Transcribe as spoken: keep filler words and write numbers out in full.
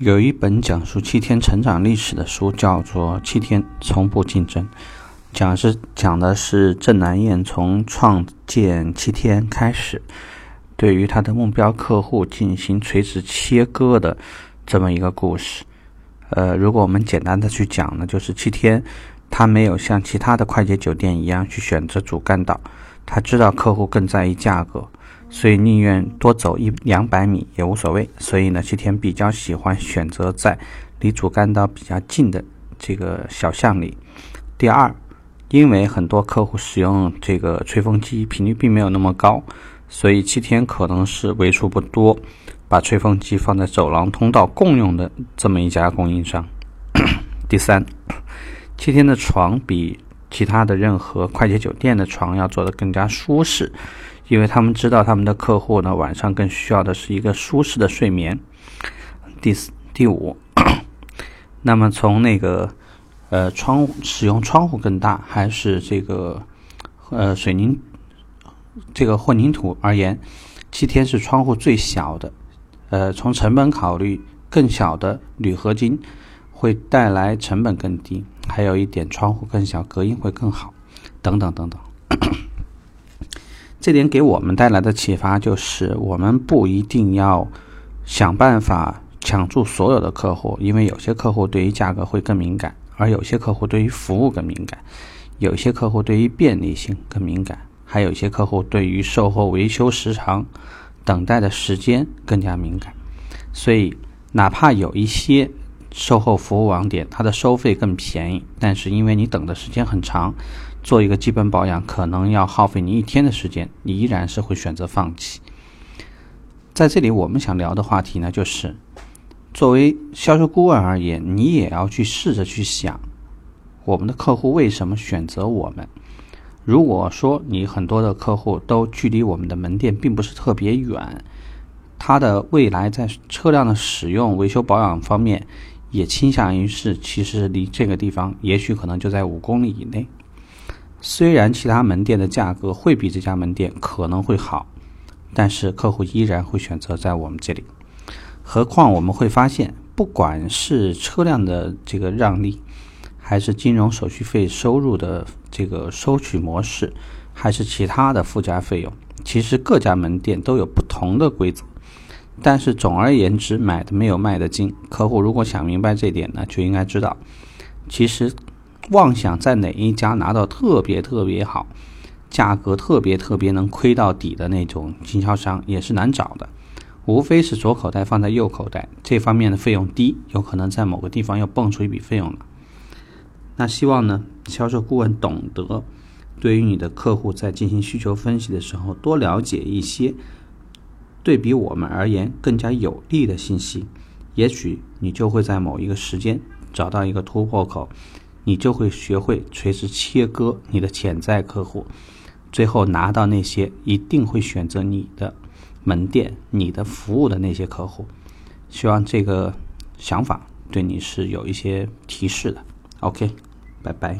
有一本讲述七天成长历史的书叫做《七天从不竞争》，讲是讲的是郑南雁从创建七天开始，对于他的目标客户进行垂直切割的这么一个故事。呃，如果我们简单的去讲呢，就是七天他没有像其他的快捷酒店一样去选择主干道，他知道客户更在意价格，所以宁愿多走一两百米也无所谓。所以呢，七天比较喜欢选择在离主干道比较近的这个小巷里。第二，因为很多客户使用这个吹风机频率并没有那么高，所以七天可能是为数不多把吹风机放在走廊通道共用的这么一家供应商。第三，七天的床比其他的任何快捷酒店的床要做得更加舒适，因为他们知道他们的客户呢晚上更需要的是一个舒适的睡眠。第四、第五，那么从那个呃窗户使用窗户更大还是这个呃水泥这个混凝土而言，七天是窗户最小的。呃，从成本考虑，更小的铝合金会带来成本更低，还有一点窗户更小，隔音会更好，等等等等。这点给我们带来的启发就是，我们不一定要想办法抢住所有的客户，因为有些客户对于价格会更敏感，而有些客户对于服务更敏感，有些客户对于便利性更敏感，还有些客户对于售后维修时长、等待的时间更加敏感。所以，哪怕有一些售后服务网点它的收费更便宜，但是因为你等的时间很长，做一个基本保养可能要耗费你一天的时间，你依然是会选择放弃。在这里我们想聊的话题呢，就是作为销售顾问而言，你也要去试着去想我们的客户为什么选择我们。如果说你很多的客户都距离我们的门店并不是特别远，他的未来在车辆的使用维修保养方面也倾向于是其实离这个地方也许可能就在五公里以内，虽然其他门店的价格会比这家门店可能会好，但是客户依然会选择在我们这里。何况我们会发现，不管是车辆的这个让利，还是金融手续费收入的这个收取模式，还是其他的附加费用，其实各家门店都有不同的规则。但是总而言之，买的没有卖的精。客户如果想明白这点呢，就应该知道，其实妄想在哪一家拿到特别特别好、价格特别特别能亏到底的那种经销商也是难找的，无非是左口袋放在右口袋，这方面的费用低，有可能在某个地方又蹦出一笔费用了。那希望呢，销售顾问懂得对于你的客户在进行需求分析的时候，多了解一些对比我们而言更加有利的信息，也许你就会在某一个时间找到一个突破口，你就会学会垂直切割你的潜在客户，最后拿到那些一定会选择你的门店、你的服务的那些客户。希望这个想法对你是有一些提示的。OK， 拜拜。